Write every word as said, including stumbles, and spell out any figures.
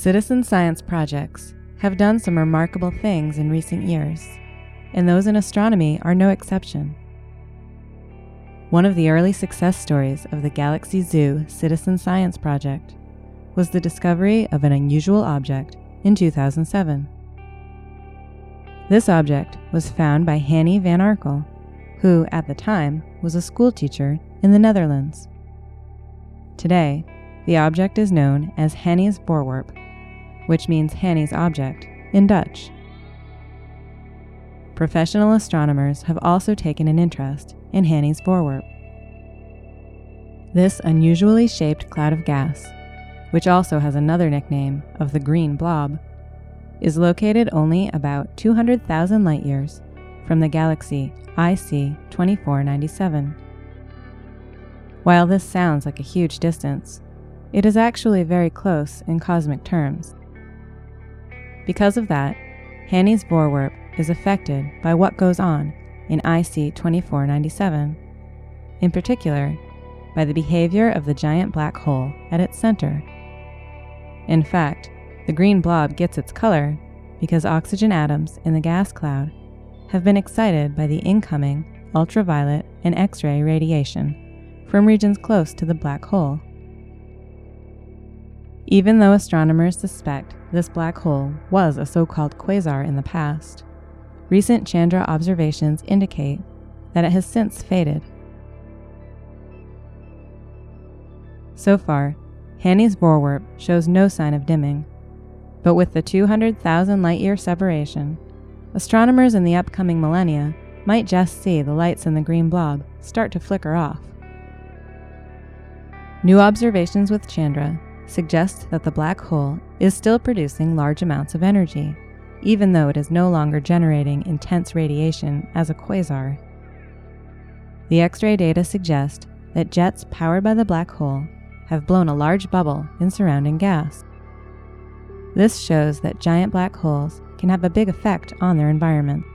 citizen science projects have done some remarkable things in recent years, and those in astronomy are no exception. One of the early success stories of the Galaxy Zoo Citizen Science Project was the discovery of an unusual object in two thousand seven. This object was found by Hanny van Arkel, who, at the time, was a schoolteacher in the Netherlands. Today, the object is known as Hanny's Voorwerp, which means Hanny's object in Dutch. Professional astronomers have also taken an interest in Hanny's Voorwerp. This unusually shaped cloud of gas, which also has another nickname of the green blob, is located only about two hundred thousand light-years from the galaxy I C twenty-four ninety-seven. While this sounds like a huge distance, it is actually very close in cosmic terms. Because of that, Hanny's Voorwerp is affected by what goes on in I C twenty-four ninety-seven, in particular by the behavior of the giant black hole at its center. In fact, the green blob gets its color because oxygen atoms in the gas cloud have been excited by the incoming ultraviolet and X-ray radiation from regions close to the black hole. Even though astronomers suspect this black hole was a so-called quasar in the past, recent Chandra observations indicate that it has since faded. So far, Hanny's Voorwerp shows no sign of dimming, but with the two hundred thousand light-year separation, astronomers in the upcoming millennia might just see the lights in the green blob start to flicker off. New observations with Chandra suggests that the black hole is still producing large amounts of energy, even though it is no longer generating intense radiation as a quasar. The X-ray data suggest that jets powered by the black hole have blown a large bubble in surrounding gas. This shows that giant black holes can have a big effect on their environment.